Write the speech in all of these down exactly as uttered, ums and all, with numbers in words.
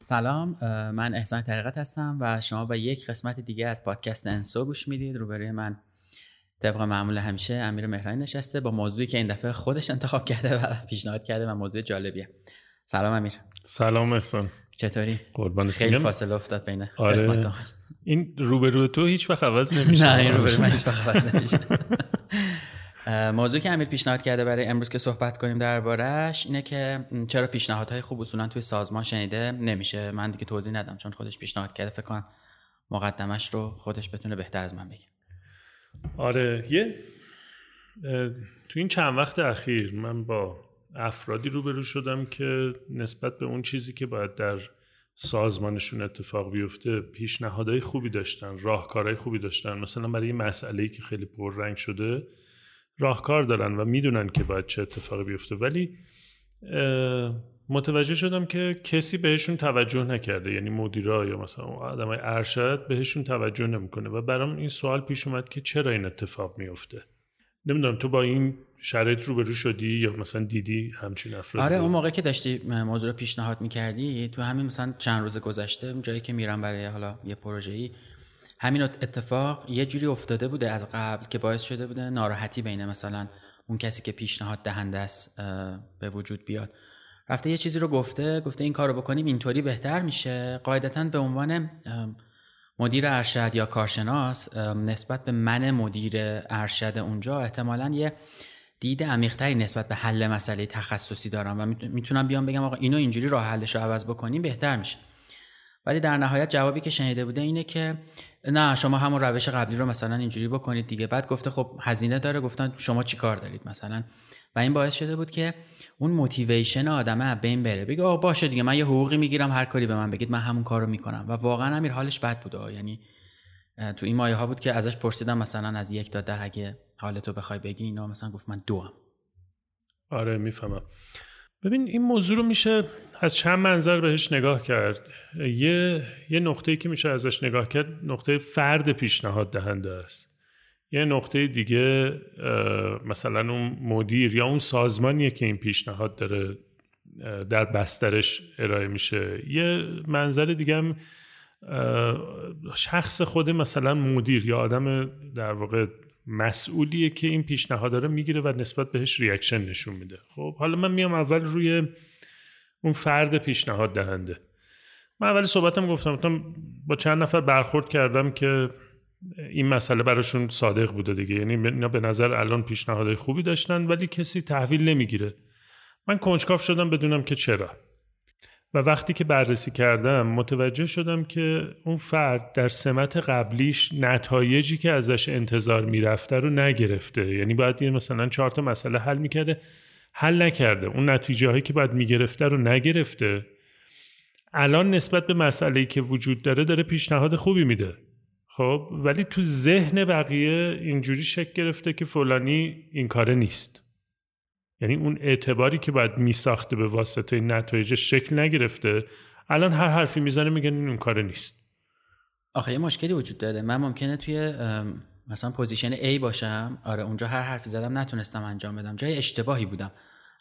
سلام، من احسان طریقت هستم و شما با یک قسمت دیگه از پادکست انسو گوش میدید. روبروی من طبق معمول همیشه امیر محرانی نشسته با موضوعی که این دفعه خودش انتخاب کرده و پیشنهاد کرده و موضوع جالبیه. سلام امیر. سلام احسان. چطوری؟ قربانت. خیلی فاصله افتاد بین قسمت‌ها. این روبرو تو هیچ وقت عوض نمیشه. نه، این روبرو من هیچ وقت عوض نمیشه. موضوعی که امیر پیشنهاد کرده برای امروز که صحبت کنیم درباره‌اش اینه که چرا پیشنهادهای خوب اصولاً توی سازمان شنیده نمیشه. من دیگه توضیح ندم چون خودش پیشنهاد کرده، فکر کنم مقدمش رو خودش بتونه بهتر از من بگه. آره، یه تو این چند وقت اخیر من با افرادی روبرو شدم که نسبت به اون چیزی که باید در سازمانشون اتفاق بیفته پیشنهادهای خوبی داشتن، راهکارهای خوبی داشتن. مثلا برای مسئله‌ای که خیلی پررنگ شده راهکار دارن و میدونن که باید چه اتفاقی بیفته، ولی متوجه شدم که کسی بهشون توجه نکرده، یعنی مدیرها یا مثلا آدمای ارشد بهشون توجه نمیکنه و برام این سوال پیش اومد که چرا این اتفاق میفته. نمیدونم تو با این شرایط روبرو شدی یا مثلا دیدی همچین افراد؟ آره، اون موقع که داشتی موضوع رو پیشنهاد میکردی تو همین مثلا چند روز گذشته جایی که میرم برای حالا یه پروژه‌ای، همین اتفاق یه جوری افتاده بوده از قبل که باعث شده بوده ناراحتی بین مثلا اون کسی که پیشنهاد دهنده است به وجود بیاد. رفته یه چیزی رو گفته گفته این کار رو بکنیم اینطوری بهتر میشه. قاعدتاً به عنوان مدیر ارشد یا کارشناس نسبت به من مدیر ارشد اونجا احتمالاً یه دید عمیق‌تری نسبت به حل مسئله تخصصی دارم و میتونم بیام بگم آقا اینو اینجوری راه حلش رو عوض بکنیم بهتر میشه. ولی در نهایت جوابی که شنیده بوده اینه که نه شما همون روش قبلی رو مثلا اینجوری بکنید دیگه. بعد گفته خب هزینه داره، گفتن شما چی کار دارید مثلا، و این باعث شده بود که اون موتیویشن آدمه از بین بره، بگه آه باشه دیگه من یه حقوقی میگیرم هر کاری به من بگید من همون کارو میکنم. و واقعا امیر حالش بد بوده، یعنی تو این مایه ها بود که ازش پرسیدم مثلا از یک تا ده اگه حالتو بخوای بگی اینا، مثلا گفت من دوام. آره میفهمم. ببین این موضوع رو میشه از چند منظر بهش نگاه کرد. یه یه نقطه‌ای که میشه ازش نگاه کرد نقطه فرد پیشنهاد دهنده است. یه نقطه دیگه مثلا اون مدیر یا اون سازمانیه که این پیشنهاد داره در بسترش ارائه میشه. یه منظر دیگه هم شخص خود مثلا مدیر یا آدم در واقع مسئولیه که این پیشنهاد رو میگیره و نسبت بهش ریاکشن نشون میده. خب حالا من میام اول روی اون فرد پیشنهاد دهنده. من اول صحبتم گفتم با چند نفر برخورد کردم که این مسئله براشون صادق بوده دیگه، یعنی اینا به نظر الان پیشنهادهای خوبی داشتن ولی کسی تحویل نمیگیره. من کنجکاو شدم بدونم که چرا، و وقتی که بررسی کردم متوجه شدم که اون فرد در سمت قبلیش نتایجی که ازش انتظار میرفته رو نگرفته، یعنی باید مثلا چهار تا مسئله حل میکرده حل نکرده، اون نتیجه هایی که باید میگرفته رو نگرفته. الان نسبت به مسئله‌ای که وجود داره داره پیشنهاد خوبی میده، خب ولی تو ذهن بقیه اینجوری شک گرفته که فلانی این کاره نیست، یعنی اون اعتباری که باید میساخته به واسطه نتایج شکل نگرفته. الان هر حرفی میزنه میگن این اون کاره نیست. آخه یه مشکلی وجود داره. من ممکنه توی مثلا پوزیشن A باشم، آره اونجا هر حرفی زدم نتونستم انجام بدم، جای اشتباهی بودم.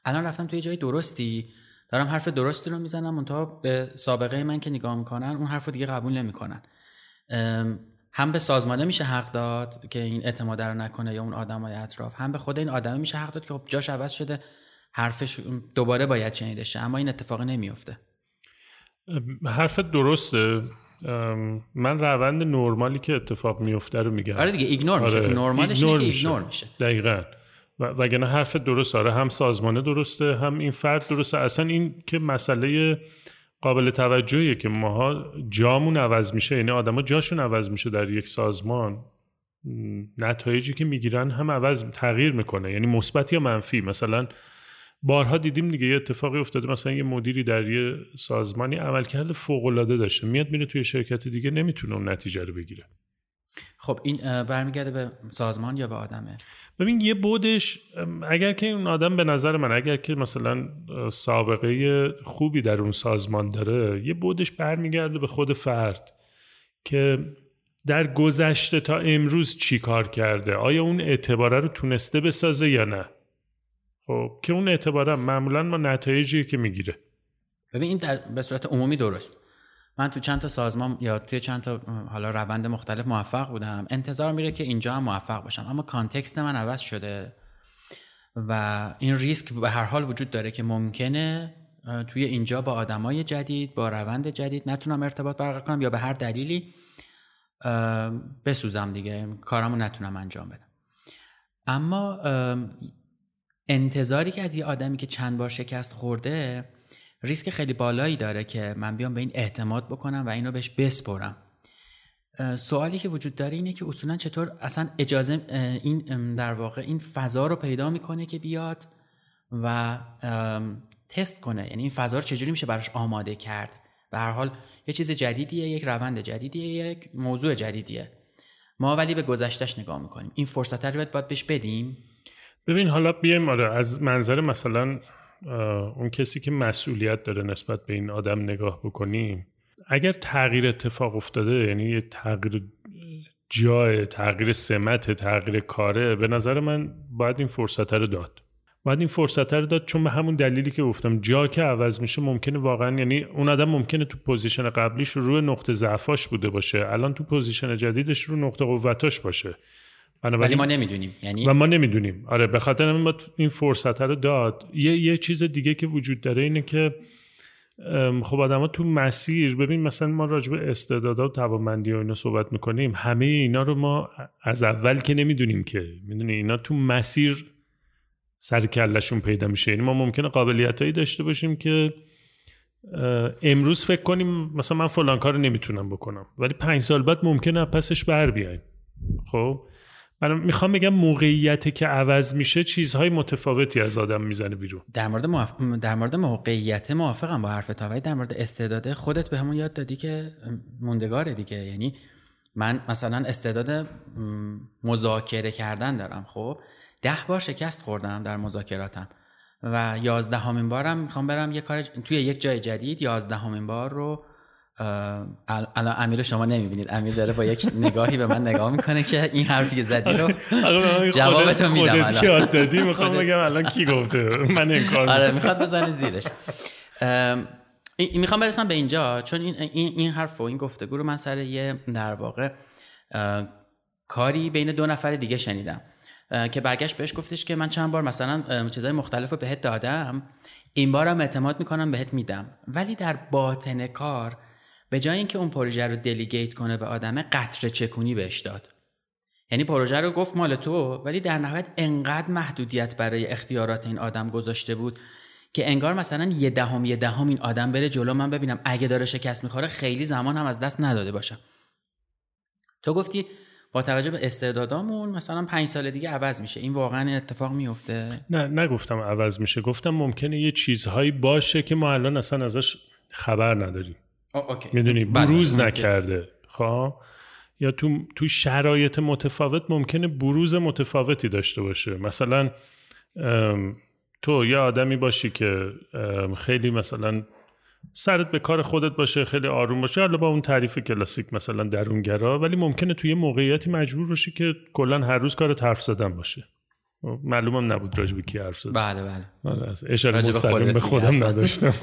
الان رفتم توی جای درستی دارم حرف درستی رو میزنم، اونتا به سابقه من که نگاه میکنن اون حرفو دیگه قبول نمیکنن. هم به سازمانه میشه حق داد که این اعتماد رو نکنه یا اون آدمای اطراف، هم به خود این آدمه میشه حق داد که خب جاش عوض شده حرفش دوباره باید شنیده شه، اما این اتفاق نمیفته. حرفت درسته. من روند نورمالی که اتفاق میفته رو میگم. آره دیگه ایگنور میشه. آره. نورمالش اینه که ایگنور میشه. دقیقاً. وگرنه حرف درست. آره هم سازمانه درسته، هم این فرد درسته. اصلا این که مسئله قابل توجهیه که ماها جامون عوض میشه، یعنی آدما جاشون عوض میشه در یک سازمان، نتایجی که میگیرن هم عوض تغییر میکنه، یعنی مثبت یا منفی. مثلا بارها دیدیم دیگه یه اتفاقی افتاده، مثلا یه مدیری در یه سازمانی عملکرد فوق‌العاده داشته، میاد میره توی شرکت دیگه نمیتونه اون نتیجه رو بگیره. خب این برمیگرده به سازمان یا به آدمه؟ ببین یه بودش، اگر که اون آدم به نظر من اگر که مثلا سابقه خوبی در اون سازمان داره، یه بودش برمیگرده به خود فرد که در گذشته تا امروز چی کار کرده، آیا اون اعتباره رو تونسته بسازه یا نه. خب که اون اعتباره معمولا ما نتایجی که میگیره. ببین این در به صورت عمومی درست. من تو چند تا سازمان یا توی چند تا حالا روند مختلف موفق بودم، انتظار میره که اینجا هم موفق باشم، اما کانتکست من عوض شده و این ریسک به هر حال وجود داره که ممکنه توی اینجا با آدمای جدید، با روند جدید نتونم ارتباط برقرار کنم یا به هر دلیلی بسوزم دیگه، کارامو نتونم انجام بدم. اما انتظاری که از یه آدمی که چند بار شکست خورده، ریسک خیلی بالایی داره که من بیام به این اعتماد بکنم و اینو بهش بسپرم. سوالی که وجود داره اینه که اصولا چطور اصلا اجازه این در واقع این فضا رو پیدا میکنه که بیاد و تست کنه، یعنی این فضا رو چجوری میشه براش آماده کرد؟ به هر حال یه چیز جدیدیه، یک روند جدیدیه، یک موضوع جدیدیه، ما ولی به گذشتهش نگاه میکنیم. این فرصت رو باید بهش بدیم. ببین حالا بیایم از منظر مثلا اون کسی که مسئولیت داره نسبت به این آدم نگاه بکنیم. اگر تغییر اتفاق افتاده، یعنی یه تغییر جای، تغییر سمت، تغییر کاره، به نظر من باید این فرصت رو داد. باید این فرصت رو داد چون به همون دلیلی که گفتم، جا که عوض میشه ممکنه واقعا، یعنی اون آدم ممکنه تو پوزیشن قبلیش رو نقطه ضعفاش بوده باشه، الان تو پوزیشن جدیدش رو نقطه قوتاش باشه. ولی ما نمیدونیم، یعنی و ما نمیدونیم. آره به خاطر همین این فرصت رو داد. یه یه چیز دیگه که وجود داره اینه که خب آدما تو مسیر، ببین مثلا ما راجع به استعدادها و توانمندی و اینا صحبت میکنیم، همه اینا رو ما از اول که نمیدونیم، که میدونی اینا تو مسیر سر کلهشون پیدا میشه. یعنی ما ممکنه قابلیتایی داشته باشیم که امروز فکر کنیم مثلا من فلان کارو نمیتونم بکنم، ولی پنج سال بعد ممکنه پسش بر بیایم. خب من میخوام بگم موقعیتی که عوض میشه چیزهای متفاوتی از آدم میزنه بیرون. در مورد موف... در مورد موقعیت موافقم با حرف تاوی. در مورد استعداده خودت به همون یاد دادی که موندگاره دیگه، یعنی من مثلا استعداد مذاکره کردن دارم، خب ده بار شکست خوردم در مذاکراتم و یازدهمین بارم میخوام برم یه کار ج... توی یک جای جدید، یازدهمین بار رو الان امیر شما نمیبینید، امیر داره با یک نگاهی به من نگاه میکنه که این حرفی که زدی رو جوابتو میدم الان. خودت یاد دادی، میخوام بگم الان کی گفته من این کار. آره میخواد بزنه زیرش. میخوام برسم به اینجا چون این این حرف و این گفتگو رو من سر یه در واقع کاری بین دو نفر دیگه شنیدم که برگشت بهش گفتش که من چند بار مثلا چیزای مختلف رو بهت دادم، این بارم اعتماد میکنم بهت میدم، ولی در باطن کار به جای اینکه اون پروژه رو دلیگیت کنه به آدمه، قطره چکونی بهش داد. یعنی پروژه رو گفت مال تو، ولی در نهایت انقدر محدودیت برای اختیارات این آدم گذاشته بود که انگار مثلا یه دهم یه دهم این آدم بره جلو، من ببینم اگه داره شکست میخوره خیلی زمان هم از دست نداده باشم. تو گفتی با توجه به استعدادامون مثلا پنج سال دیگه عوض میشه، این واقعا اتفاق میفته؟ نه نگفتم عوض میشه، گفتم ممکنه یه چیزهایی باشه که ما الان اصلا ازش خبر نداریم. Okay. میدونی بروز بلد. نکرده خواه، یا تو تو شرایط متفاوت ممکنه بروز متفاوتی داشته باشه. مثلا تو یه آدمی باشی که خیلی مثلا سرت به کار خودت باشه، خیلی آروم باشه، حالا با اون تعریف کلاسیک مثلا درونگرا، ولی ممکنه توی موقعیتی مجبور باشی که کلا هر روز کارت حرف زدن باشه. معلومم نبود راجب کی حرف زدن. بله بله اشاره مستقیم به خودم نداشتم.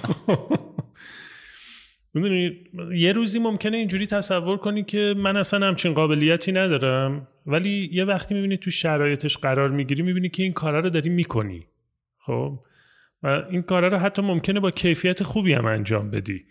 میدونی یه روزی ممکنه اینجوری تصور کنی که من اصلا همچین قابلیتی ندارم، ولی یه وقتی میبینی تو شرایطش قرار میگیری، میبینی که این کارا رو داری میکنی. خب و این کارا رو حتی ممکنه با کیفیت خوبی هم انجام بدی.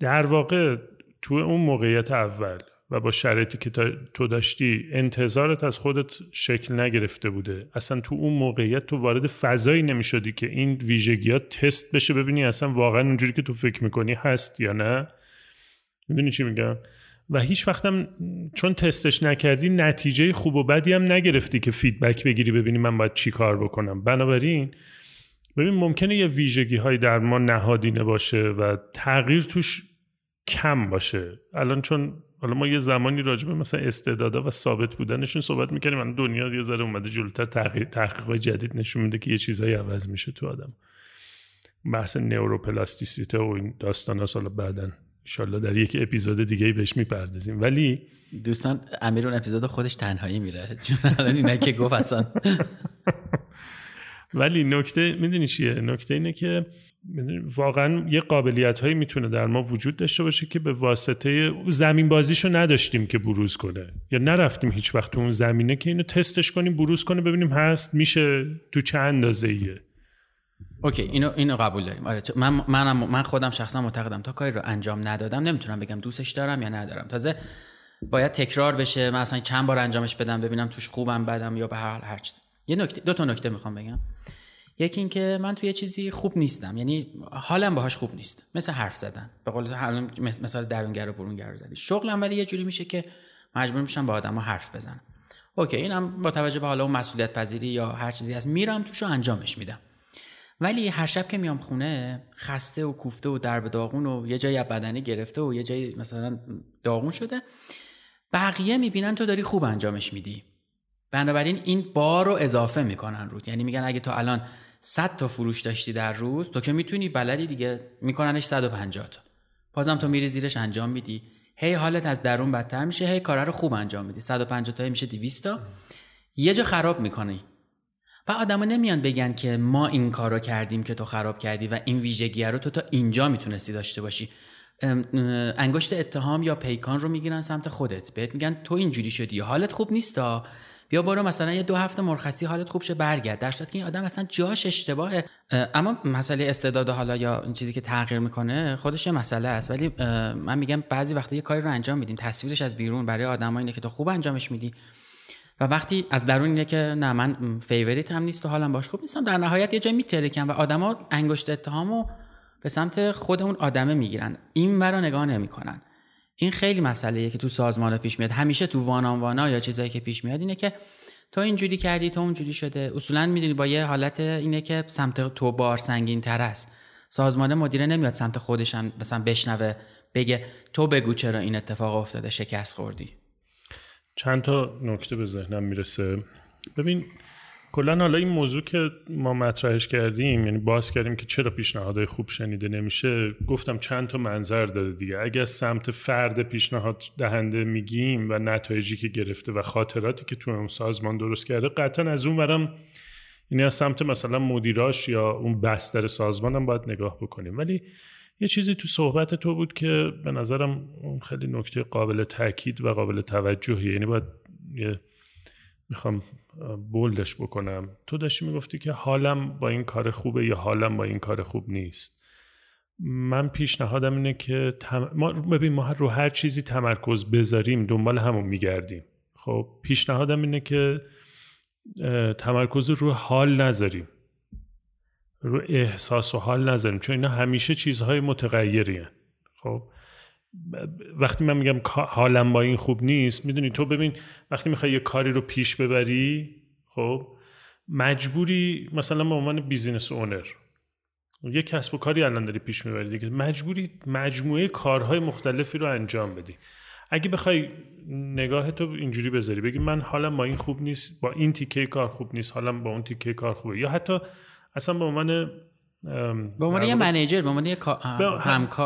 در واقع تو اون موقعیت اول و با شرایطی که تو داشتی انتظارت از خودت شکل نگرفته بوده، اصلا تو اون موقعیت تو وارد فضایی نمیشدی که این ویژگی‌ها تست بشه ببینی اصلا واقعا اونجوری که تو فکر میکنی هست یا نه. میدونی چی میگم؟ و هیچ وقتم چون تستش نکردی نتیجه خوب و بدی هم نگرفتی که فیدبک بگیری ببینی من باید چی کار بکنم. بنابراین ببین ممکنه یه ویژگی‌های در ما نهادینه باشه و تغییر توش کم باشه. الان چون حالا ما یه زمانی راجبه مثلا استعدادا و ثابت بودنشون صحبت میکنیم، الان دنیا یه ذره اومده جلوتر، تحقیقات جدید نشون میده که یه چیزایی عوض میشه تو آدم، بحث نوروپلاستیسیته و این داستانا. سال بعدن انشالله در یک اپیزود دیگه بهش میپردازیم. ولی دوستان امیر اون اپیزود خودش تنهایی میره چون الان اینا که گفت اصلا. ولی نکته میدونی چیه؟ نکته اینه که واقعا یه قابلیت هایی میتونه در ما وجود داشته باشه که به واسطه زمین بازیشو نداشتیم که بروز کنه، یا نرفتیم هیچ وقت تو اون زمینه که اینو تستش کنیم بروز کنه ببینیم هست میشه تو چه اندازه ایه. اوکی اینو اینو قبول داریم. آره من منم من خودم شخصا معتقدم تا کاری رو انجام ندادم نمیتونم بگم دوستش دارم یا ندارم. تازه باید تکرار بشه، من اصلا چند بار انجامش بدم ببینم توش خوبم بدم یا به هر حال هر چیز. یه نکته دو تا نکته میخوام بگم. یکی این که من توی چیزی خوب نیستم، یعنی حالم باهاش خوب نیست، مثل حرف زدن، به قول تو مثلا درونگر و برونگر زدی شغلم، ولی یه جوری میشه که مجبور میشم با آدما حرف بزنم. اوکی اینم با توجه به حالا اون مسئولیت پذیری یا هر چیزی هست، میرم توشو انجامش میدم. ولی هر شب که میام خونه خسته و کوفته و درب داغون و یه جایی بدنی گرفته و یه جایی مثلا داغون شده، بقیه میبینن تو داری خوب انجامش میدی، بنابراین این بار رو اضافه میکنن رود. یعنی میگن اگه تو الان صد تا فروش داشتی در روز، تو که میتونی بلدی دیگه، میکننش صد و پنجاه تا، بازم تو میری زیرش انجام میدی، هی حالت از درون بدتر میشه، هی کارا رو خوب انجام میدی، صد و پنجاه تا میشه دویست تا، یه جا خراب میکنی. و آدما نمیان بگن که ما این کارو کردیم که تو خراب کردی و این ویژگی رو تو تا اینجا میتونستی داشته باشی. انگشت اتهام یا پیکان رو میگیرن سمت خودت، بهت میگن تو اینجوری شدی، حالت خوب نیستا، بیا برو مثلا یه دو هفته مرخصی حالت خوب شه برگرد. در صورتی که این آدم اصلا جاش اشتباهه. اما مسئله استعداد حالا یا این چیزی که تغییر میکنه خودش یه مسئله است، ولی من میگم بعضی وقتا یه کاری رو انجام میدیم، تصویرش از بیرون برای آدما اینه که تو خوب انجامش میدی، و وقتی از درون اینه که نه من فیوریت هم نیست و حالم باش خوب نیستم، در نهایت یه جای میترکم و آدما انگشت اتهامو به سمت خود اون آدمه میگیرن، این برا نگاه نمیکنن. این خیلی مسئله‌ایه که تو سازمانا پیش میاد، همیشه تو وان آن وانا یا چیزایی که پیش میاد اینه که تو اینجوری کردی تو اونجوری شده. اصولاً میدونی با یه حالت اینه که سمت تو بار سنگین‌تر است. سازمان مدیره نمیاد سمت خودش هم مثلا بشنوه بگه تو بگو چرا این اتفاق افتاده، شکست خوردی. چند تا نکته به ذهنم میرسه. ببین کلاً حالا این موضوع که ما مطرحش کردیم، یعنی باز کردیم که چرا پیشنهادهای خوب شنیده نمیشه، گفتم چند تا منظر داره دیگه. اگه از سمت فرد پیشنهاد دهنده میگیم و نتایجی که گرفته و خاطراتی که تو اون سازمان درست کرده، قطعاً از اون ورم یعنی از سمت مثلا مدیراش یا اون بستر سازمان هم باید نگاه بکنیم. ولی یه چیزی تو صحبت تو بود که به نظرم خیلی نکته قابل تأکید و قابل توجهیه، یعنی باید میخوام بولدش بکنم. تو داشتی میگفتی که حالم با این کار خوبه یا حالم با این کار خوب نیست. من پیشنهادم اینه که تم... ما ببین ما رو هر چیزی تمرکز بذاریم دنبال همون میگردیم. خب پیشنهادم اینه که تمرکز رو حال نذاریم، رو احساس و حال نذاریم، چون اینا همیشه چیزهای متغیریه. خب وقتی من میگم حالم با این خوب نیست، میدونی تو ببین وقتی میخوای یه کاری رو پیش ببری، خب مجبوری مثلا به عنوان بیزینس اونر یه کسب و کاری الان داری پیش میبری دیگه، مجبوری مجموعه کارهای مختلفی رو انجام بدی. اگه بخوای نگاه تو اینجوری بذاری بگی من حالم با این خوب نیست، با این تیکه کار خوب نیست، حالم با اون تیکه کار خوبه، یا حتی اصلا به عنوان به عنوان یه منیجر، به عنوان یه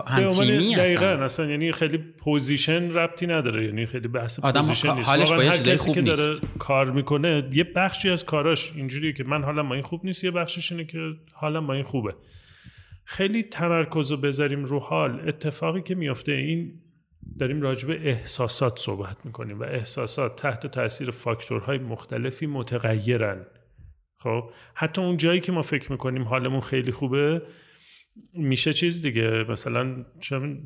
همتیمی، دقیقاً اصلا یعنی خیلی پوزیشن ربطی نداره، یعنی خیلی بحث پوزیشن نیست. حالش با یه چیزای خوب نیست که داره کار میکنه، یه بخشی از کاراش اینجوریه که من حالم با این خوب نیست، یه بخشش اینه که حالم با این خوبه. خیلی تمرکزو بذاریم رو حال، اتفاقی که میفته این داریم راجع به احساسات صحبت میکنیم و احساسات تحت تاثیر فاکتورهای مختلفی متغیرن. خب حتی اون جایی که ما فکر میکنیم حالمون خیلی خوبه، میشه چیز دیگه، مثلا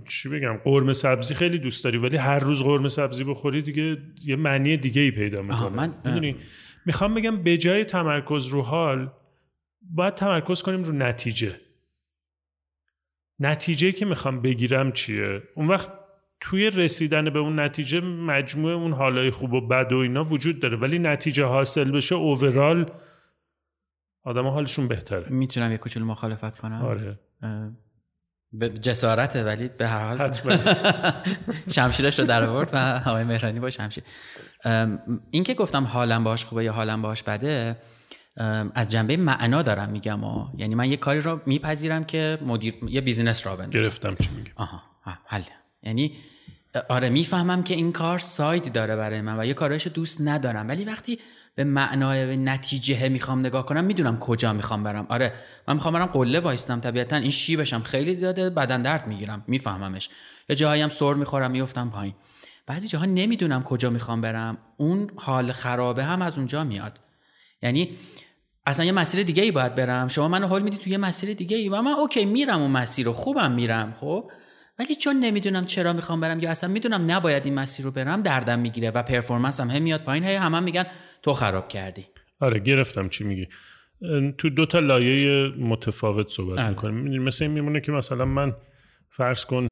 چی بگم، قرمه سبزی خیلی دوست داری ولی هر روز قرمه سبزی بخوری دیگه یه معنی دیگه ای پیدا میکنه. میدونی میخوام بگم به جای تمرکز رو حال باید تمرکز کنیم رو نتیجه. نتیجه که میخوام بگیرم چیه؟ اون وقت توی رسیدن به اون نتیجه مجموعه اون حالای خوب و بد و اینا وجود داره، ولی نتیجه حاصل بشه اوورال آدم حالشون بهتره. میتونم یک کوچولو مخالفت کنم؟ آره به جسارته، ولی به هر حال شمشیرش رو در آورد و آقای مهرانی با شمشیر. این که گفتم حالم باهاش خوبه یا حالم باهاش بده، از جنبه معنا دارم میگم. و یعنی من یه کاری رو میپذیرم که مدیر یه بیزینس را بندازم. گرفتم چی میگم. آها حل. یعنی آره میفهمم که این کار سایدی داره برای من و یه کارایشو دوست ندارم، ولی وقتی به معنای به نتیجه میخوام نگاه کنم میدونم کجا میخوام برم. آره من میخوام برم قله وایستم، طبیعتا این شیبشم خیلی زیاده، بدن درد میگیرم، میفهممش. یه جاهایی هم سر میخورم، میافتم پایین. بعضی جاها نمیدونم کجا میخوام برم، اون حال خرابه هم از اونجا میاد. یعنی اصلا یه مسیر دیگه ای باید برم، شما منو هول میدی تو یه مسیر دیگه ای و من اوکی میرم اون مسیر رو، خوبم میرم، خب ولی چون نمیدونم چرا میخوام برم یا اصلا میدونم نباید این مسیر رو برم، دردم میگیره و پرفورمنسم هم میاد پایین. هی همه میگن تو خراب کردی. آره گرفتم چی میگی. تو دو تا لایه متفاوت صحبت آره. میکنیم. میدونی مثل این میمونه که مثلا من فرض کن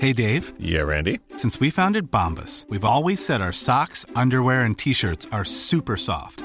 Hey, Dave. Yeah, Randy. Since we founded Bombas, we've always said our socks, underwear, and T-shirts are super soft.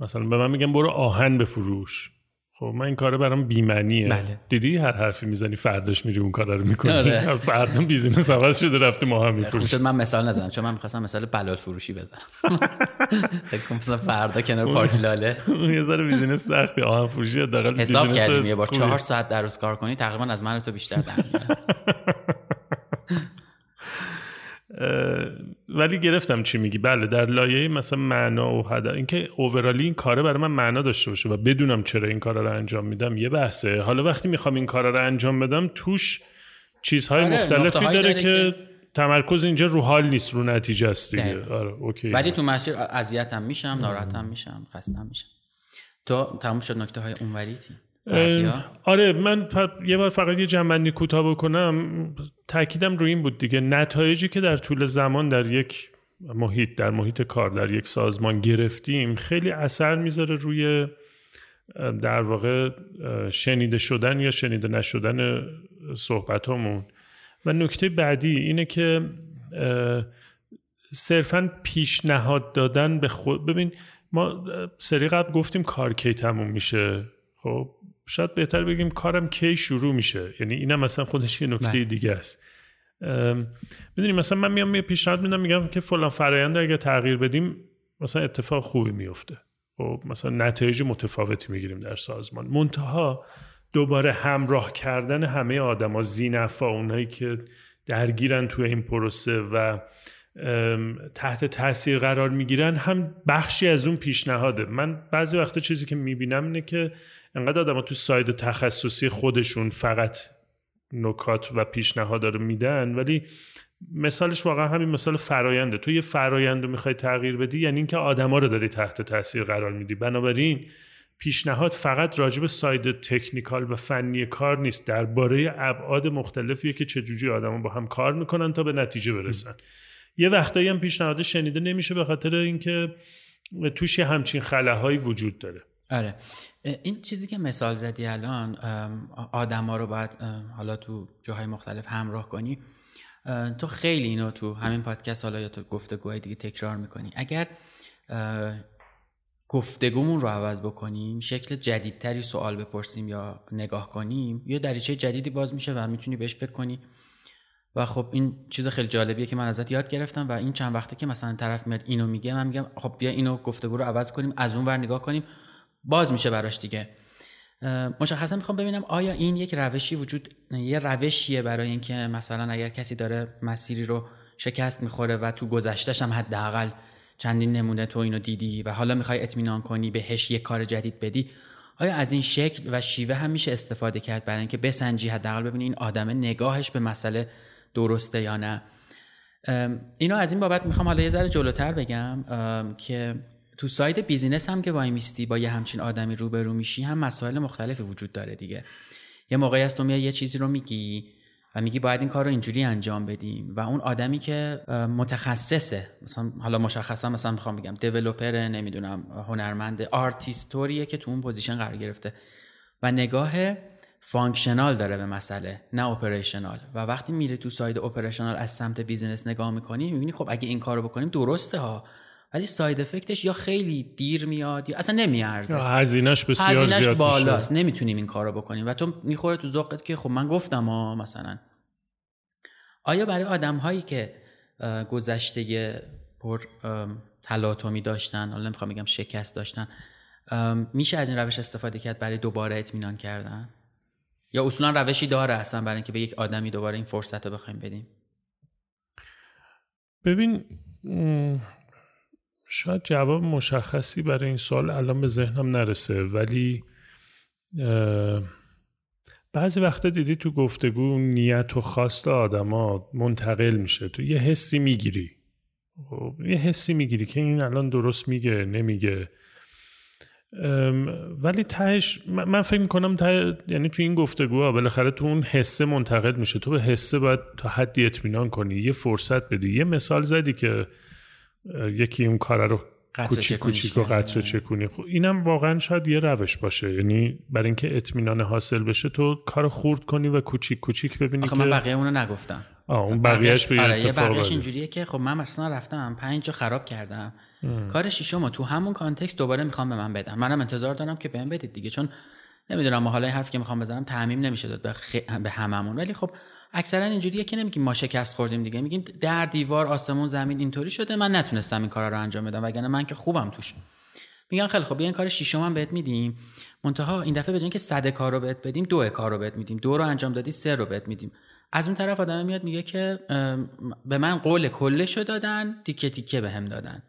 مثلا به من میگم برو آهن بفروش، خب من این کاره برام بی‌معنیه. بله. دیدی هر حرفی میزنی فرداش میری اون کارا رو میکنی. آره. فردا بیزینس عوض شده رفتیم آهن میفروشیم. من مثال نزدم چون من می‌خواستم مثال بلال فروشی بزنم. فکر کنم مثلا فردا کنار پارک لاله یه ذره بیزینس سختی آهن فروشی حداقل حساب کردیم یه بار چهار ساعت در روز کار کنی تقریبا از من تو بیشتر درمیاد. ولی گرفتم چی میگی. بله در لایه مثلا معنا و هدف، اینکه اوورالی این کاره برای من معنا داشته باشه و بدونم چرا این کارا رو انجام میدم یه بحثه. حالا وقتی میخوام این کارا رو انجام بدم توش چیزهای آره، مختلفی داره, داره که, که تمرکز اینجا رو حال نیست، رو نتیجه است دیگه. آره اوکی. ولی تو مسیر اذیتم میشم، ناراحتم میشم، خستم میشم. تو تموم شد نکته های اونوریتی. آره من یه بار فقط یه جمع‌بندی کوتاه بکنم. تأکیدم روی این بود دیگه، نتایجی که در طول زمان در یک محیط، در محیط کار، در یک سازمان گرفتیم خیلی اثر میذاره روی در واقع شنیده شدن یا شنیده نشدن صحبتامون. و نکته بعدی اینه که صرفاً پیشنهاد دادن به خود. ببین ما سری قبل گفتیم کار کی تموم میشه، خب شاید بهتر بگیم کارم کی شروع میشه. یعنی اینم مثلا خودش یه نکته دیگه است. میدونی مثلا من میام یه پیشنهاد میدم، میگم که فلان فرآیند اگه تغییر بدیم مثلا اتفاق خوبی میفته، خب مثلا نتایج متفاوتی میگیریم در سازمان. منتها دوباره همراه کردن همه آدما، ذی‌نفع، اونایی که درگیرن توی این پروسه و تحت تاثیر قرار میگیرن هم بخشی از اون پیشنهاده. من بعضی وقتا چیزی که میبینم اینه که انقدر آدم‌ها تو ساید تخصصی خودشون فقط نکات و پیشنهاد رو میدن، ولی مثالش واقعا همین مثال فراینده. تو یه فرایند رو میخوای تغییر بدی یعنی اینکه آدم‌ها رو داری تحت تاثیر قرار میدی. بنابراین پیشنهاد فقط راجب ساید تکنیکال و فنی کار نیست، درباره ابعاد مختلفیه که چجوری آدم‌ها با هم کار میکنن تا به نتیجه برسن. یه وقتایی هم پیشنهاد شنیده نمیشه به خاطر اینکه توش همچین خلاهایی وجود داره. آره، این چیزی که مثال زدی الان آدما رو باید حالا تو جاهای مختلف همراه کنی، تو خیلی اینو تو همین پادکست حالا یا تو گفتگوهای دیگه تکرار میکنی. اگر گفتگومون رو عوض بکنیم، شکل جدیدتری سوال بپرسیم یا نگاه کنیم، یا دریچه جدیدی باز میشه و میتونی بهش فکر کنی. و خب این چیز خیلی جالبیه که من ازت یاد گرفتم و این چند وقته که مثلا طرف میاد اینو میگه، من میگم خب بیا اینو گفتگو رو عوض کنیم، از اون ور نگاه کنیم، باز میشه براش دیگه. مشخصا میخوام ببینم آیا این یک روشی وجود یه روشیه برای اینکه مثلا اگر کسی داره مسیری رو شکست میخوره و تو گذشته‌ش هم حداقل چندین نمونه تو اینو دیدی و حالا میخوای اطمینان کنی بهش یه کار جدید بدی، آیا از این شکل و شیوه هم میشه استفاده کرد برای اینکه بسنجی حداقل ببینی این آدم نگاهش به مسئله درسته یا نه؟ اینو از این بابت میخوام حالا یه ذره جلوتر بگم که تو سایت بیزینس هم که وای میستی با یه همچین آدمی روبرو میشی، هم مسائل مختلفی وجود داره دیگه. یه موقعی هست تو میای یه چیزی رو میگی و میگی باید این کار رو اینجوری انجام بدیم و اون آدمی که متخصصه، مثلا حالا مشخصا مثلا میخوام بگم دیولپر، نمیدونم هنرمند، آرتیستوریه که تو اون پوزیشن قرار گرفته و نگاه فانکشنال داره به مسئله، نه اپریشنال. و وقتی میری تو ساید اپریشنال از سمت بیزینس نگاه میکنی، میبینی خب اگه این کارو بکنیم درسته ها، ولی ساید افکتش یا خیلی دیر میاد یا اصلا نمیارزه، هزینه‌اش بسیار زیاد میشه، هزینه‌اش بالاست، نمیتونیم این کارو بکنیم و تو میخوره تو ذوقت که خب من گفتم ها. مثلا آیا برای آدم‌هایی که گذشته پر تلاطمی داشتن، حالا نمیخوام بگم شکست داشتن، میشه از این روش استفاده کرد برای دوباره اطمینان کردن؟ یا اصولا روشی داره اصلا برای اینکه به یک آدمی دوباره این فرصت رو بخوایم بدیم؟ ببین شاید جواب مشخصی برای این سوال الان به ذهنم نرسه، ولی بعضی وقتا دیدی تو گفتگو نیت و خواست آدما منتقل میشه، تو یه حسی میگیری یه حسی میگیری که این الان درست میگه نمیگه، ولی تهش من فکر میکنم ته... یعنی تو این گفتگوها بالاخره تو اون حسه منتقل میشه، تو به حسه باید تا حدی اطمینان کنی، یه فرصت بدی. یه مثال زدی که یکی اون کار رو کوچیک کوچیک و قطره چکونی، خب اینم واقعا شاید یه روش باشه، یعنی برای اینکه اطمینان حاصل بشه تو کار خورد کنی و کوچیک کوچیک ببینی. آخه من بقیه اونو نگفتم، آه اون بقیهش به اتفاق افتاد. اینجوریه که خب من مثلا رفتم پنج تا خراب کردم، کار شیشمو تو همون کانتکست دوباره میخوام به من بدم، منم انتظار دارم که بهم بدید دیگه، چون نمیدونم حالا این حرفی که میخوام بزنم تعمیم نمیشه داد به خ... به هممون. ولی خب اکثرا اینجوریه که نمیگیم ما شکست خوردیم دیگه، میگیم در دیوار آسمون زمین اینطوری شده، من نتونستم این کارا رو انجام بدم، وگرنه من که خوبم توش. میگن خیلی خب این کار شیشمو هم بهت میدیم، منتها این دفعه به جای اینکه صد کارو بهت بدیم، دو کارو بهت میدیم، دو رو انجام دادی سه رو بهت میدیم. از اون طرف آدم میاد میگه که به من قول کلشو دادن، تیکه تیکه بهم دادن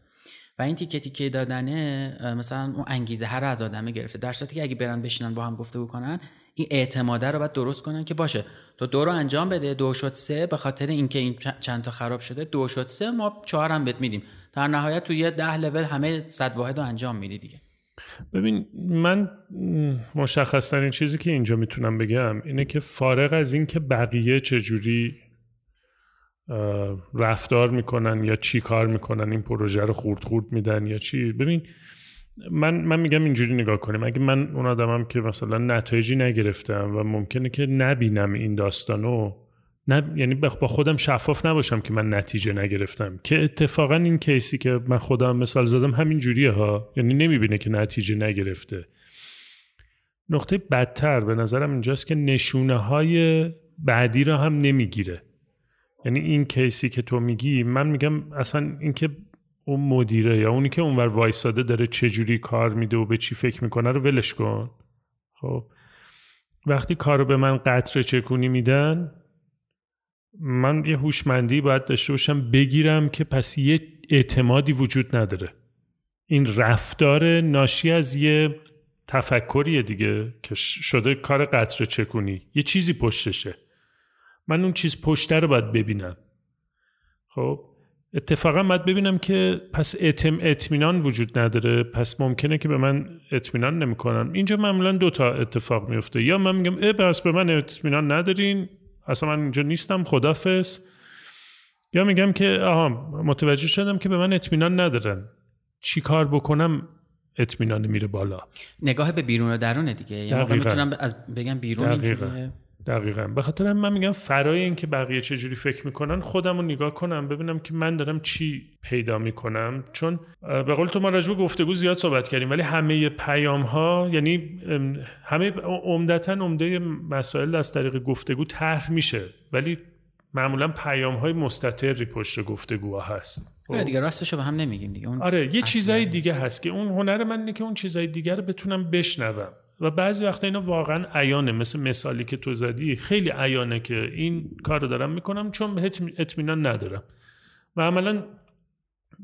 و این تیکه تیکه دادنه مثلا اون انگیزه هر از آدمه گرفته، در صورتی که اگه برن بشینن با هم گفتگو کنن این اعتماده رو باید درست کنن که باشه تو دو رو انجام بده، دو شد سه، به خاطر اینکه این چند تا خراب شده دو شد سه، ما چهار هم بهت میدیم، در نهایت تو یه ده لول همه صد واحد رو انجام میدی دیگه. ببین من مشخصاً این چیزی که اینجا میتونم بگم اینه که فارغ از این که بقیه چجوری رفتار میکنن یا چی کار میکنن، این پروژه رو خورد خورد میدن یا چی، ببین من من میگم اینجوری نگاه کنیم، اگه من اون آدمم که مثلا نتایجی نگرفتم و ممکنه که نبینم این داستانو، نب... یعنی با خودم شفاف نباشم که من نتیجه نگرفتم، که اتفاقا این کیسی که من خودم مثال زدم همین جوریه ها، یعنی نمیبینه که نتیجه نگرفته. نقطه بدتر به نظرم اینجاست که نشونه های بعدی رو هم نمیگیره، یعنی این کیسی که تو میگی من میگم اصلا این که اون مدیره یا اونی که اونور وایساده داره چجوری کار میده و به چی فکر میکنه رو ولش کن. خب وقتی کارو به من قطره چکونی میدن، من یه هوشمندی باید داشته باشم بگیرم که پس یه اعتمادی وجود نداره، این رفتار ناشی از یه تفکریه دیگه که شده کار قطره چکونی، یه چیزی پشتشه، من اون چیز پشته رو باید ببینم. خب اتفاقا باید ببینم که پس اطمینان وجود نداره، پس ممکنه که به من اطمینان نمیکنن. اینجا معمولا دو تا اتفاق میفته، یا من میگم اه پس به من اطمینان ندارین، اصلا من اینجا نیستم، خدافظ، یا میگم که آها متوجه شدم که به من اطمینان ندارن، چی کار بکنم اطمینان میره بالا. نگاه به بیرون و درونه دیگه. یعنی واقعا میتونم از بگم بیرون اینجوریه. دقیقاً. به خاطر من میگم فرای این که بقیه چه جوری فکر میکنن خودم رو نگاه کنم ببینم که من دارم چی پیدا میکنم. چون به قول تو ما راجع به گفتگو زیاد صحبت کردیم ولی همه پیام ها یعنی همه عمدتاً عمده مسائل از طریق گفتگو طرح میشه ولی معمولاً پیام های مستتری پشت گفتگوها هست. آره دیگه راستشو به هم نمیگیم دیگه. اون آره یه چیزای دیگه هست که اون هنر من اینه که اون چیزای دیگه رو بتونم بشنوم و بعضی وقتا اینا واقعا عیانه، مثل مثالی که تو زدی خیلی عیانه که این کار رو دارم میکنم چون اطمینان ندارم و عملا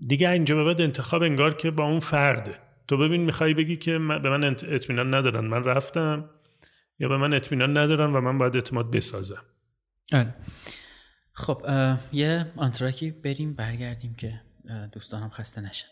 دیگه اینجا به بعد انتخاب انگار که با اون فرده. تو ببین میخوایی بگی که به من اطمینان ندارن من رفتم یا به من اطمینان ندارن و من باید اعتماد بسازم. آره خب یه آنتراکی بریم برگردیم که دوستانم خسته نشن.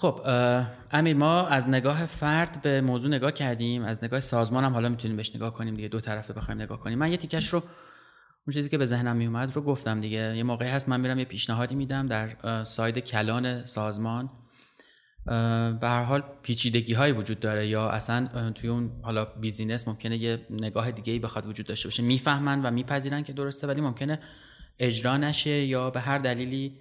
خب امیر ما از نگاه فرد به موضوع نگاه کردیم، از نگاه سازمان هم حالا میتونیم بهش نگاه کنیم دیگه، دو طرفه بخوایم نگاه کنیم. من یه تیکش رو اون چیزی که به ذهنم میومد رو گفتم دیگه. یه موقعی هست من میرم یه پیشنهادی میدم در سایت کلان سازمان، به هر حال پیچیدگی هایی وجود داره یا اصلا توی اون حالا بیزینس ممکنه یه نگاه دیگه‌ای بخواد وجود داشته باشه، میفهمن و میپذیرن که درسته ولی ممکنه اجرا نشه یا به هر دلیلی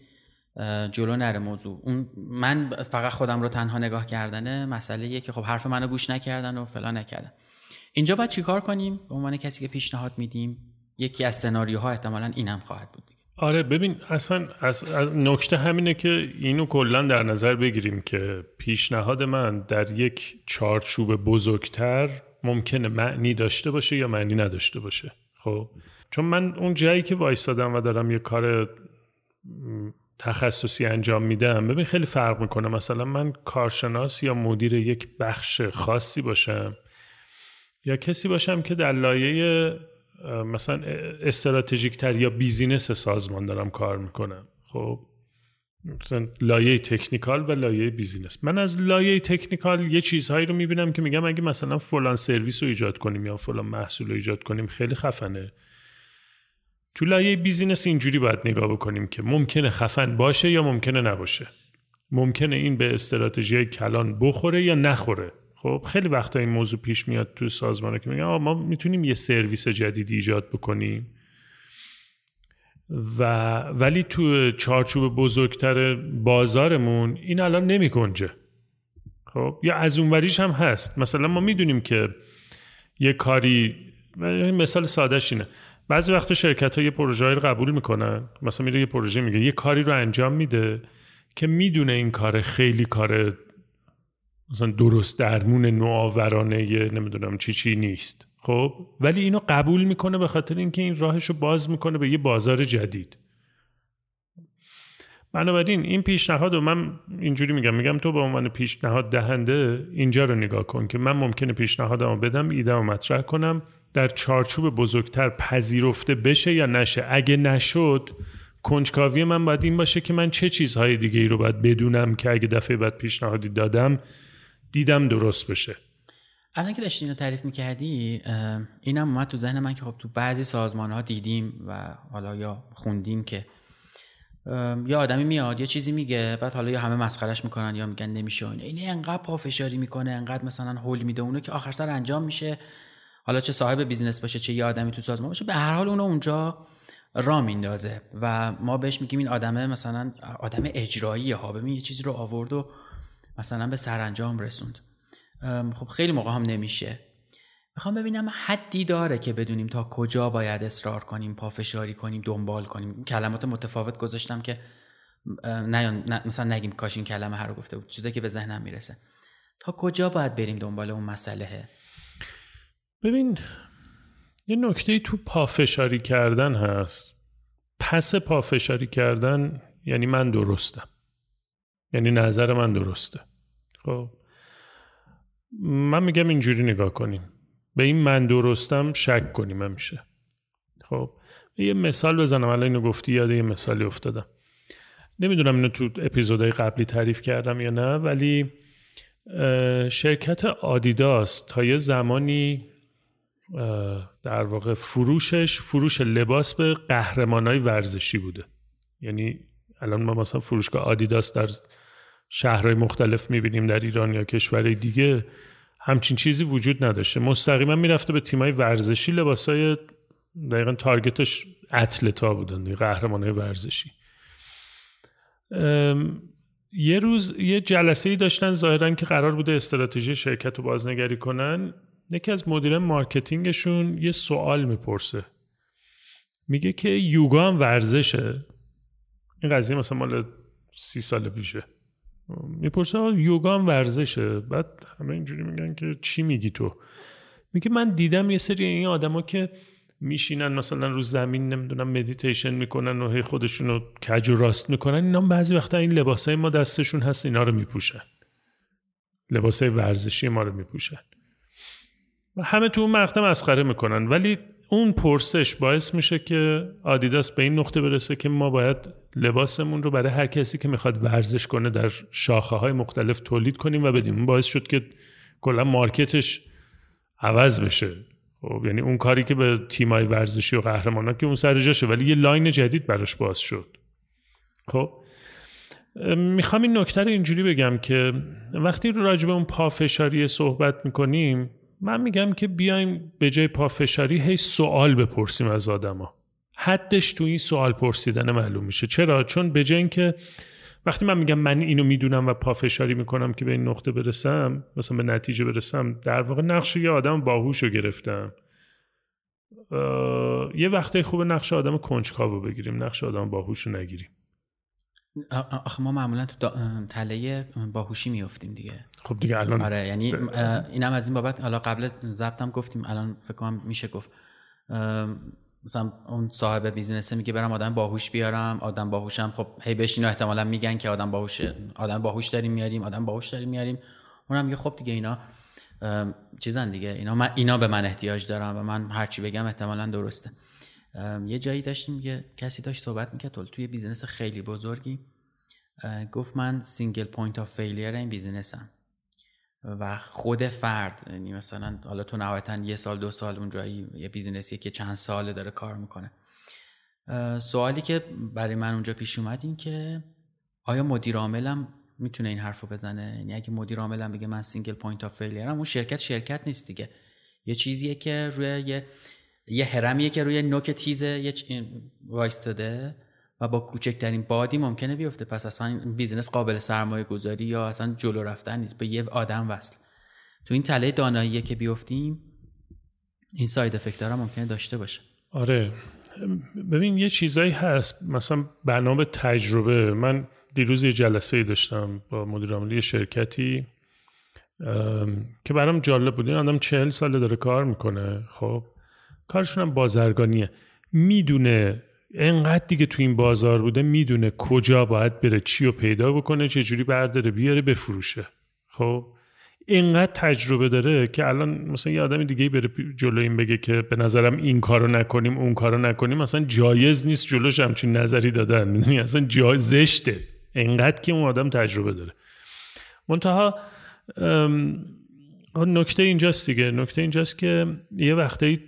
جلو نره موضوع. اون من فقط خودم رو تنها نگاه کردنه مسئله یه که خب حرف منو گوش نکردن و فلان نکردن. اینجا باید چیکار کنیم به عنوان کسی که پیشنهاد میدیم؟ یکی از سناریوها احتمالاً اینم خواهد بود دیگه. آره ببین اصلا از نکته همینه که اینو کلا در نظر بگیریم که پیشنهاد من در یک چارچوب بزرگتر ممکنه معنی داشته باشه یا معنی نداشته باشه. خب چون من اون جایی که وایسادم و دارم یه کار تخصصی انجام میدم ببین خیلی فرق میکنه، مثلا من کارشناس یا مدیر یک بخش خاصی باشم یا کسی باشم که در لایه مثلا استراتژیک تر یا بیزینس سازمان دارم کار میکنم. خب مثلا لایه تکنیکال و لایه بیزینس. من از لایه تکنیکال یه چیزهایی رو میبینم که میگم اگه مثلا فلان سرویس رو ایجاد کنیم یا فلان محصول رو ایجاد کنیم خیلی خفنه. تو لایه بیزینس اینجوری باید نگاه بکنیم که ممکنه خفن باشه یا ممکنه نباشه، ممکنه این به استراتژی کلان بخوره یا نخوره. خب خیلی وقتا این موضوع پیش میاد تو سازمانا که میگن ما میتونیم یه سرویس جدیدی ایجاد بکنیم و ولی تو چارچوب بزرگتر بازارمون این الان نمی گنجه. خب یا از اونوریش هم هست، مثلا ما میدونیم که یه کاری، مثال سادهش اینه، بعضی وقتا شرکت‌ها یه پروژه‌ای رو قبول میکنن، مثلا میره یه پروژه میگه یه کاری رو انجام میده که میدونه این کار خیلی کار مثلا درست درمون نوآورانه یه نمیدونم چی چی نیست، خب ولی اینو قبول میکنه به خاطر اینکه این راهشو باز میکنه به یه بازار جدید. بنابراین این پیشنهادو من اینجوری میگم، میگم تو به عنوان پیشنهاد دهنده اینجا رو نگاه کن که من ممکنه پیشنهادمو بدم، ایده‌مو مطرح کنم، در چارچوب بزرگتر پذیرفته بشه یا نشه. اگه نشد کنجکاوی من باید این باشه که من چه چیزهای دیگه ای رو باید بدونم که اگه دفعه بعد پیشنهادی دادم دیدم درست بشه. الان که داشتی اینو تعریف میکردی اینم اومد تو ذهن من که خب تو بعضی سازمان‌ها دیدیم و حالا یا خوندیم که یا آدمی میاد یه چیزی میگه بعد حالا یا همه مسخرهش میکنن یا میگن نمیشه، این انقدر پافشاری میکنه، انقدر مثلا هول میده اونو که آخر سر انجام میشه. حالا چه صاحب بیزینس باشه چه یه آدمی تو سازمان باشه، به هر حال اونو اونجا را میندازه و ما بهش میگیم این آدمه مثلا آدم اجراییه ها، ببین یه چیزی رو آورد و مثلا به سرانجام رسوند. خب خیلی موقع هم نمیشه. میخوام ببینم حدی داره که بدونیم تا کجا باید اصرار کنیم، پافشاری کنیم، دنبال کنیم. کلمات متفاوت گذاشتم که نه مثلا نگیم کاش این کلمه هر رو گفته بود، چیزایی که به ذهنم میرسه. تا کجا باید بریم دنبال اون مسئله؟ ببین یه نکته تو پافشاری کردن هست. پس پافشاری کردن یعنی من درستم، یعنی نظر من درسته. خب من میگم اینجوری نگاه کنیم، به این من درستم شک کنیم همیشه. خب یه مثال بزنم، الان اینو گفتی یاد یه مثالی افتادم. نمیدونم اینو تو اپیزودهای قبلی تعریف کردم یا نه، ولی شرکت آدیداس تا یه زمانی در واقع فروشش فروش لباس به قهرمانای ورزشی بوده. یعنی الان ما مثلا فروشگاه آدیداس در شهرهای مختلف میبینیم در ایران یا کشورهای دیگه، همچین چیزی وجود نداشته. مستقیما میرفته به تیمای ورزشی، لباسای دقیقاً تارگتش اتلتا بودن، قهرمانای ورزشی. یه روز یه جلسه‌ای داشتن ظاهراً که قرار بوده استراتژی شرکت رو بازنگری کنن. یکی از مدیر مارکتینگشون یه سوال میپرسه، میگه که یوگا هم ورزشه؟ این قضیه مثلا مال سی سال پیشه. میپرسه یوگا هم ورزشه؟ بعد همه اینجوری میگن که چی میگی تو؟ میگه من دیدم یه سری این آدما که میشینن مثلا رو زمین نمیدونم مدیتیشن میکنن و هی خودشون رو کج و راست میکنن، اینا بعضی وقتا این لباسای ما دستشون هست اینا رو میپوشن، لباسای ورزشی ما رو میپوشن و همه تو اون مقطع مسخره میکنن. ولی اون پرسش باعث میشه که آدیداس به این نقطه برسه که ما باید لباسمون رو برای هر کسی که میخواد ورزش کنه در شاخه های مختلف تولید کنیم و بدیم. اون باعث شد که کلا مارکتش عوض بشه. خب یعنی اون کاری که به تیمای ورزشی و قهرمانا که اون سر جاشه، ولی یه لاین جدید براش باز شد. خب میخوام این نکته رو اینجوری بگم که وقتی راجع به اون پافشاری صحبت میکنیم، من میگم که بیایم به جای پافشاری هی سوال بپرسیم از آدما. حدش تو این سوال پرسیدن معلوم میشه. چرا؟ چون به جای اینکه وقتی من میگم من اینو میدونم و پافشاری میکنم که به این نقطه برسم، مثلا به نتیجه برسم، در واقع نقش یه آدم باهوشو گرفتم. یه وقتای خوبه نقش آدم کنجکاوو بگیریم، نقش آدم باهوشو نگیریم. آخه ما معمولا تو تله باهوشی میافتیم دیگه. خب دیگه الان آره، یعنی اینم از این بابت حالا قبل ضبطم گفتیم، الان فکر کنم میشه گفت مثلا اون صاحب بیزنسه میگه برام آدم باهوش بیارم، آدم باهوشم. خب هی بشینو احتمالاً میگن که آدم باهوش آدم باهوش داریم میاریم، آدم باهوش داریم میاریم. اونم میگه خب دیگه اینا چیزن دیگه، اینا من اینا به من احتیاج دارن و من هر چی بگم احتمالاً درسته. یه جایی داشتیم یه کسی داشت صحبت میکرد توی بیزنس خیلی بزرگی، گفت من سینگل پوینت آف فیلیر این بیزنسم و خود فرد، یعنی مثلا حالا تو نهایتاً یه سال دو سال اونجایی یه بیزنسیه که چند ساله داره کار میکنه. سوالی که برای من اونجا پیش اومد این که آیا مدیر عاملم میتونه این حرفو بزنه؟ یعنی اگه مدیر عاملم بگه من سینگل پوینت آف فیلیرم، اون شرکت شرکت نیست دیگه، یه چیزیه که روی یه یه هرمیه که روی نوک تیزه یه چ... وایستاده و با کوچکترین بادی ممکنه بیفته. پس اصلا بیزنس قابل سرمایه گذاری یا اصلا جلو رفتن نیست، به یه آدم وصل. تو این تله داناییه که بیفتیم این ساید افکت‌ها ممکنه داشته باشه. آره ببین یه چیزایی هست مثلا بنا به تجربه. من دیروز یه جلسه داشتم با مدیر عامل شرکتی که برام جالب بود. این آدم چهل ساله داره کار میکنه، خب کارشون هم بازرگانیه، میدونه انقدر دیگه تو این بازار بوده، میدونه کجا باید بره، چی رو پیدا بکنه، چه جوری برداره بیاره بفروشه. خب انقدر تجربه داره که الان مثلا یه آدم دیگه بره جلو این بگه که به نظرم این کارو نکنیم اون کارو نکنیم، اصلا جایز نیست جلوش همچین نظری دادن. میدونی اصلا جای زشته، انقدر که اون آدم تجربه داره. منتها نکته اینجاست دیگه، نکته اینجاست که یه وقتایی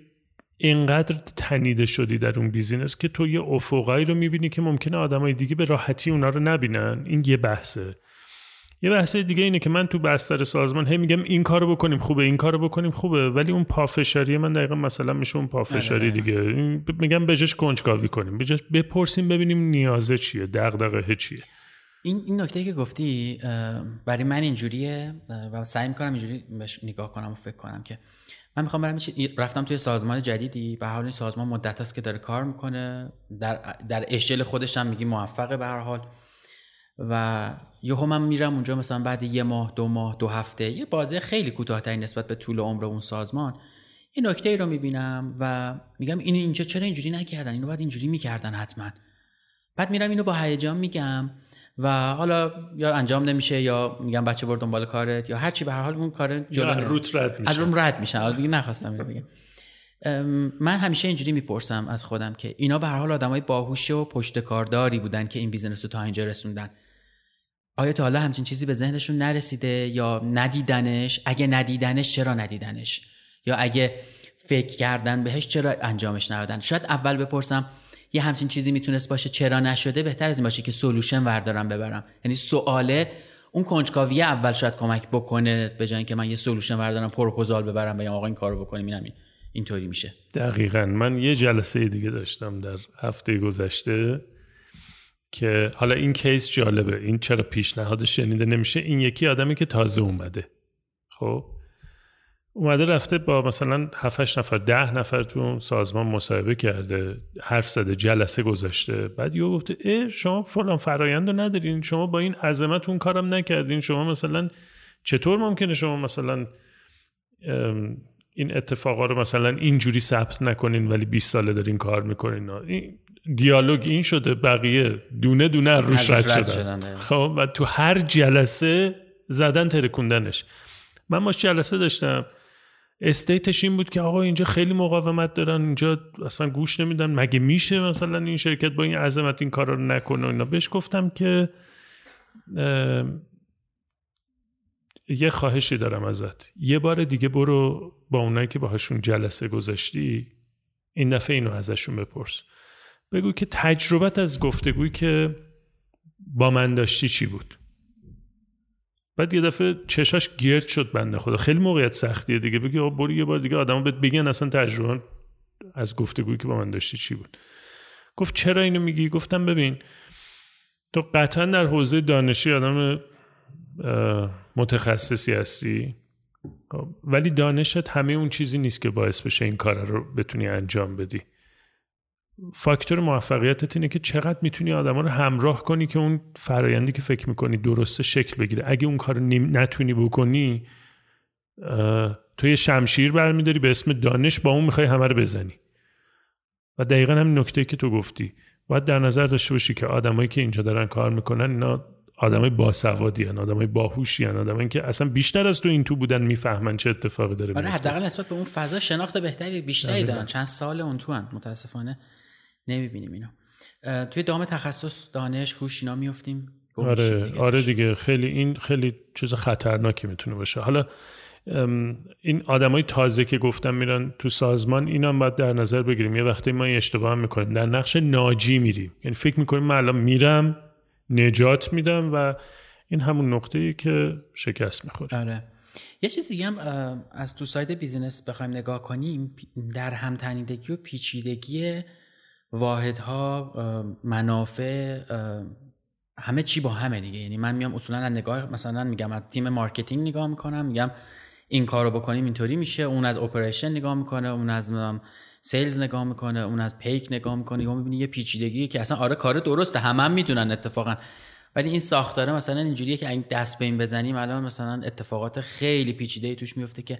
اینقدر تنیده شدی در اون بیزینس که تو یه افقایی رو میبینی که ممکنه آدمای دیگه به راحتی اونا رو نبینن. این یه بحثه. یه بحثه دیگه اینه که من تو بستر سازمان هی میگم این کارو بکنیم خوبه، این کارو بکنیم خوبه، ولی اون پافشاری من دقیقاً مثلا میشه اون پافشاری دیگه. میگم بجاش کنجکاوی کنیم، بجاش بپرسیم ببینیم نیازه چیه، دغدغه چیه. این این نکته که گفتی برای من اینجوریه و سعی می‌کنم اینجوری نگاه کنم و فکر کنم که من میخوام برم رفتم توی سازمان جدیدی، به هر حال این سازمان مدت هست که داره کار میکنه، در در اشل خودش هم میگی موفقه به هر حال، و یهو من میرم اونجا مثلا بعد یه ماه، دو ماه، دو هفته، یه بازه خیلی کوتاه‌تر نسبت به طول عمر اون سازمان، این نکته ای رو میبینم و میگم این اینجا چرا اینجوری نکردن، اینو بعد اینجوری میکردن حتما. بعد میرم اینو با هیجان میگم و حالا یا انجام نمیشه یا میگم بچه برو دنبال کارت یا هر چی، به هر حال اون کار جلو روت رد میشه، از اون رد میشن. حالا دیگه نخواستم اینو بگم. من همیشه اینجوری میپرسم از خودم که اینا به هر حال آدمای باهوش و پشتکارداری بودن که این بیزنس رو تا اینجا رسوندن، آیا تا حالا همچین چیزی به ذهنشون نرسیده یا ندیدنش؟ اگه ندیدنش چرا ندیدنش؟ یا اگه فکر کردن بهش چرا انجامش ندادن؟ شاید اول بپرسم یه همچین چیزی میتونست باشه چرا نشده، بهتر از این باشه که سولوشن وردارم ببرم. یعنی سواله اون کنجکاوی اول شاید کمک بکنه به جای اینکه من یه سولوشن وردارم پروپوزال ببرم بگم آقا این کارو بکنیم، اینم این اینطوری میشه. دقیقاً. من یه جلسه دیگه داشتم در هفته گذشته که حالا این کیس جالبه، این چرا پیشنهادش شنیده نمیشه. این یکی آدمی که تازه اومده، خب اومده رفته با مثلا هفت هشت نفر ده نفر تو اون سازمان مصاحبه کرده، حرف زده، جلسه گذاشته، بعد یهو گفته اه شما فلان فرآیندو ندارین، شما با این عظمت اون کارم نکردین، شما مثلا چطور ممکنه شما مثلا این اتفاقا رو مثلا اینجوری ثبت نکنین ولی بیست ساله دارین کار میکنین. این دیالوگ این شده، بقیه دونه دونه روش رد شدن, شدن خب و تو هر جلسه زدن ترکوندنش. من ماش جلسه داشتم، استیتش این بود که آقا اینجا خیلی مقاومت دارن، اینجا اصلا گوش نمیدن، مگه میشه مثلا این شرکت با این عظمت این کارا رو نکنه اینا. بهش گفتم که یه خواهشی دارم ازت، یه بار دیگه برو با اونایی که باهاشون جلسه گذاشتی این دفعه اینو ازشون بپرس، بگو که تجربت از گفتگویی که با من داشتی چی بود. بعد یه دفعه چشاش گرد شد بنده خدا، خیلی موقعیت سختیه دیگه، بگی آقا برو یه بار دیگه آدمو بهت بگن اصلا تجربه از گفتگویی که با من داشتی چی بود. گفت چرا اینو میگی؟ گفتم ببین تو قطعا در حوزه دانشی آدم متخصصی هستی ولی دانشت همه اون چیزی نیست که باعث بشه این کار رو بتونی انجام بدی. فاکتور موفقیتت اینه که چقدر میتونی آدما رو همراه کنی که اون فرآیندی که فکر میکنی درسته شکل بگیره. اگه اون کار رو نتونی بکنی تو یه شمشیر برمیداری به اسم دانش، با اون میخوای همه رو بزنی. و دقیقا هم نکته که تو گفتی، باید در نظر داشته باشی که آدمایی که اینجا دارن کار میکنن اینا آدمای باسوادی ان، آدمای باهوشی ان، آدمایی که اصلا بیشتر از تو این تو بودن میفهمن چه اتفاقی داره میفته. آره حداقل نسبت به اون فضا شناخت بهتری بیشتری دارن. چند سال اون تو ان، متاسفانه نمیبینیم اینا. توی دام تخصص، دانش، هوش اینا میافتیم. آره دیگه آره دیگه خیلی این خیلی چیز خطرناکی میتونه باشه. حالا این آدمای تازه که گفتم میرن تو سازمان، اینا هم باید در نظر بگیریم. یه وقتی ما اشتباه میکنیم، در نقش ناجی میریم، یعنی فکر میکنیم من الان میرم نجات میدم و این همون نقطه‌ای که شکست می‌خوره. آره. یه چیز دیگه هم از تو ساید بیزینس بخوایم نگاه کنیم، در هم تنیدگی و پیچیدگی واحدها، منافع، همه چی با همه دیگه. یعنی من میام اصولاً از نگاه مثلا میگم از تیم مارکتینگ نگاه میکنم، میگم این کارو بکنیم اینطوری میشه، اون از اپریشن نگاه میکنه، اون از سیلز نگاه میکنه، اون از پیک نگاه میکنه، یا میبینی یه پیچیدگی که اصلا آره کار درسته، همه هم میدونن اتفاقا، ولی این ساختاره مثلا اینجوریه که اگه دست به این بزنیم الان مثلا اتفاقات خیلی پیچیده‌ای توش میفته که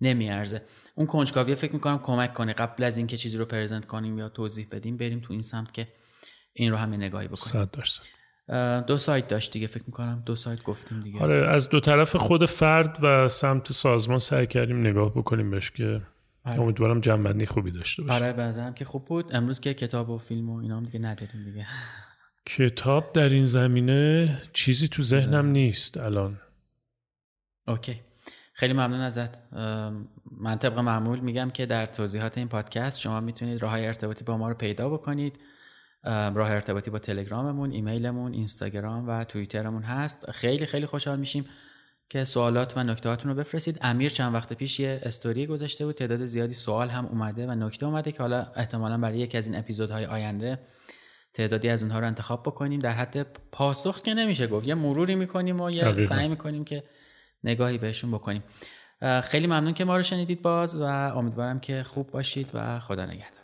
نمیارزه. اون کنجکاوی فکر میکنم کمک کنه قبل از اینکه چیزی رو پرزنت کنیم یا توضیح بدیم بریم تو این سمت که این رو همه نگاهی بکنیم. صد درصد. دو سایت داشت دیگه، فکر میکنم دو سایت گفتیم دیگه. آره از دو طرف خود فرد و سمت سازمان سعی کردیم نگاه بکنیم بهش که آره. امیدوارم جنبندی خوبی داشته باشه. آره به نظرم که خوب بود. امروز که کتاب و فیلم و اینا هم دیگه نداریم دیگه. کتاب در این زمینه چیزی تو ذهنم نیست الان. اوکی. خیلی ممنون ازت. من طبق معمول میگم که در توضیحات این پادکست شما میتونید راههای ارتباطی با ما رو پیدا بکنید. راه ارتباطی با تلگراممون، ایمیلمون، اینستاگرام و توییترمون هست. خیلی خیلی خوشحال میشیم که سوالات و نکتهاتون رو بفرستید. امیر چند وقت پیش یه استوری گذاشته بود، تعداد زیادی سوال هم اومده و نکته اومده که حالا احتمالاً برای یکی از این اپیزودهای آینده تعدادی از اونها رو انتخاب بکنیم. در حد پاسخ که نمیشه گفت، یه مروری میکنیم و یه طبعا. سعی میکنیم که نگاهی بهشون بکنیم. خیلی ممنون که ما رو شنیدید باز و امیدوارم که خوب باشید و خدا نگهدار.